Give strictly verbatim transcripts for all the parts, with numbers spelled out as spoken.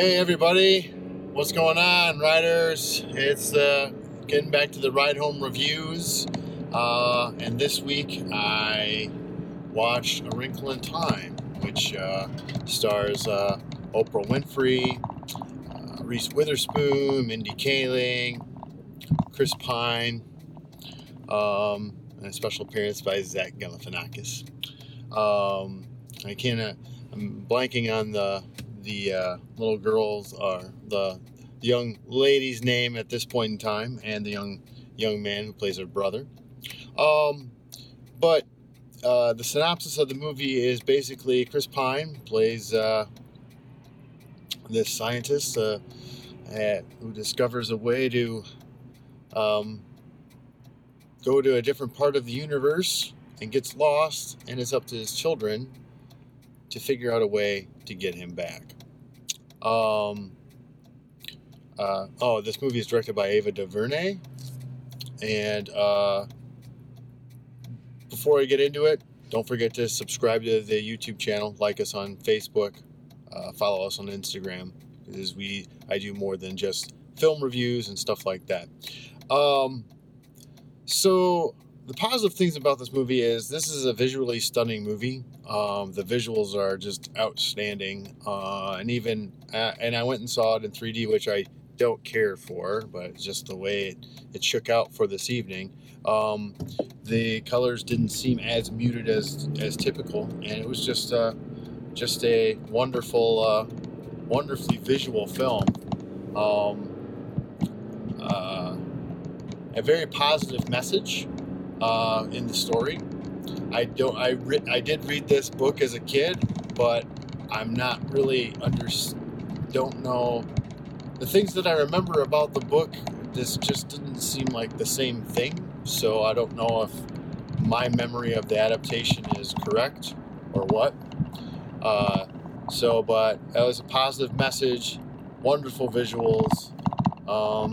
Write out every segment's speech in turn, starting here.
Hey everybody, what's going on, riders? It's uh, getting back to the ride home reviews, uh, and this week I watched A Wrinkle in Time, which uh, stars uh, Oprah Winfrey, uh, Reese Witherspoon, Mindy Kaling, Chris Pine, um, and a special appearance by Zac Galifianakis. Um, I can't. Uh, I'm blanking on the. the uh, little girl's or the young lady's name at this point in time, and the young young man who plays her brother. Um, but uh, the synopsis of the movie is basically Chris Pine plays uh, this scientist uh, at, who discovers a way to um, go to a different part of the universe and gets lost, and it's up to his children to figure out a way to get him back. Um, uh, oh, this movie is directed by Ava DuVernay. And uh, before I get into it, don't forget to subscribe to the YouTube channel, like us on Facebook, uh, follow us on Instagram, because we I do more than just film reviews and stuff like that. Um, so the positive things about this movie is this is a visually stunning movie. Um, the visuals are just outstanding. Uh, and even, uh, and I went and saw it in three D, which I don't care for, but it's just the way it, it shook out for this evening. Um, the colors didn't seem as muted as, as typical. And it was just, uh, just a wonderful, uh, wonderfully visual film. Um, uh, a very positive message. Uh, in the story. I don't. I re- I did read this book as a kid, but I'm not really under. Don't know the things that I remember about the book. This just didn't seem like the same thing. So I don't know if my memory of the adaptation is correct or what. Uh, so, but it was a positive message. Wonderful visuals. Um,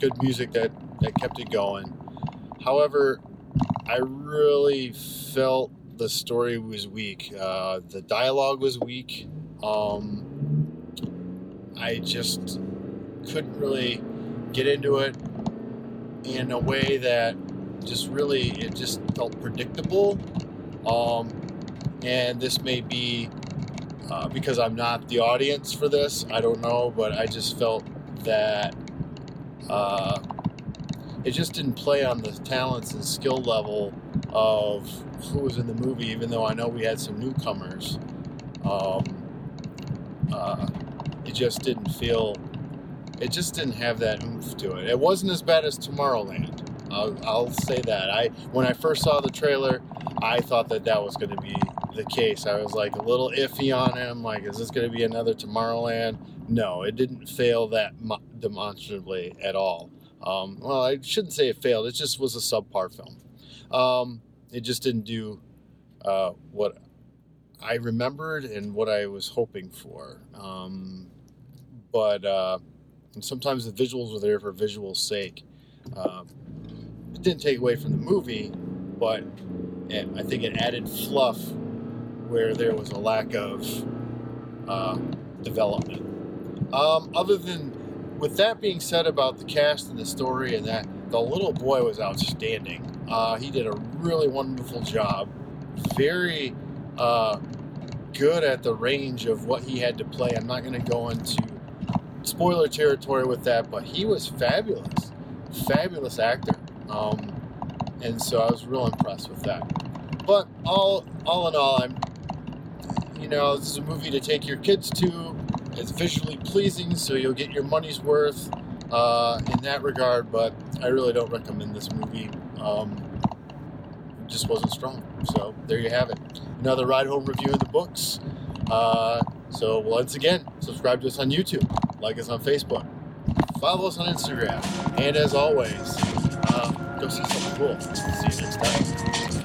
good music that that kept it going. However, I really felt the story was weak. Uh, the dialogue was weak. Um, I just couldn't really get into it in a way that just really, it just felt predictable. Um, and this may be uh, because I'm not the audience for this. I don't know, but I just felt that... Uh, It just didn't play on the talents and skill level of who was in the movie, even though I know we had some newcomers. Um, uh, it just didn't feel... It just didn't have that oomph to it. It wasn't as bad as Tomorrowland. I'll, I'll say that. I When I first saw the trailer, I thought that that was going to be the case. I was like a little iffy on it. I'm like, is this going to be another Tomorrowland? No, it didn't fail that demonstrably at all. Um, well, I shouldn't say it failed. It just was a subpar film. Um, it just didn't do uh, what I remembered and what I was hoping for. Um, but uh, and sometimes the visuals were there for visual sake. Uh, it didn't take away from the movie, but it, I think it added fluff where there was a lack of uh, development. Um, other than With that being said about the cast and the story and that, the little boy was outstanding. Uh, he did a really wonderful job. Very uh, good at the range of what he had to play. I'm not going to go into spoiler territory with that, but he was fabulous. Fabulous actor. Um, and so I was real impressed with that. But all, all in all, I'm, you know, this is a movie to take your kids to. It's visually pleasing, so you'll get your money's worth uh, in that regard, but I really don't recommend this movie. Um, it just wasn't strong. So there you have it. Another ride home review in the books. Uh, so once again, subscribe to us on YouTube, like us on Facebook, follow us on Instagram, and as always, uh, go see something cool. See you next time.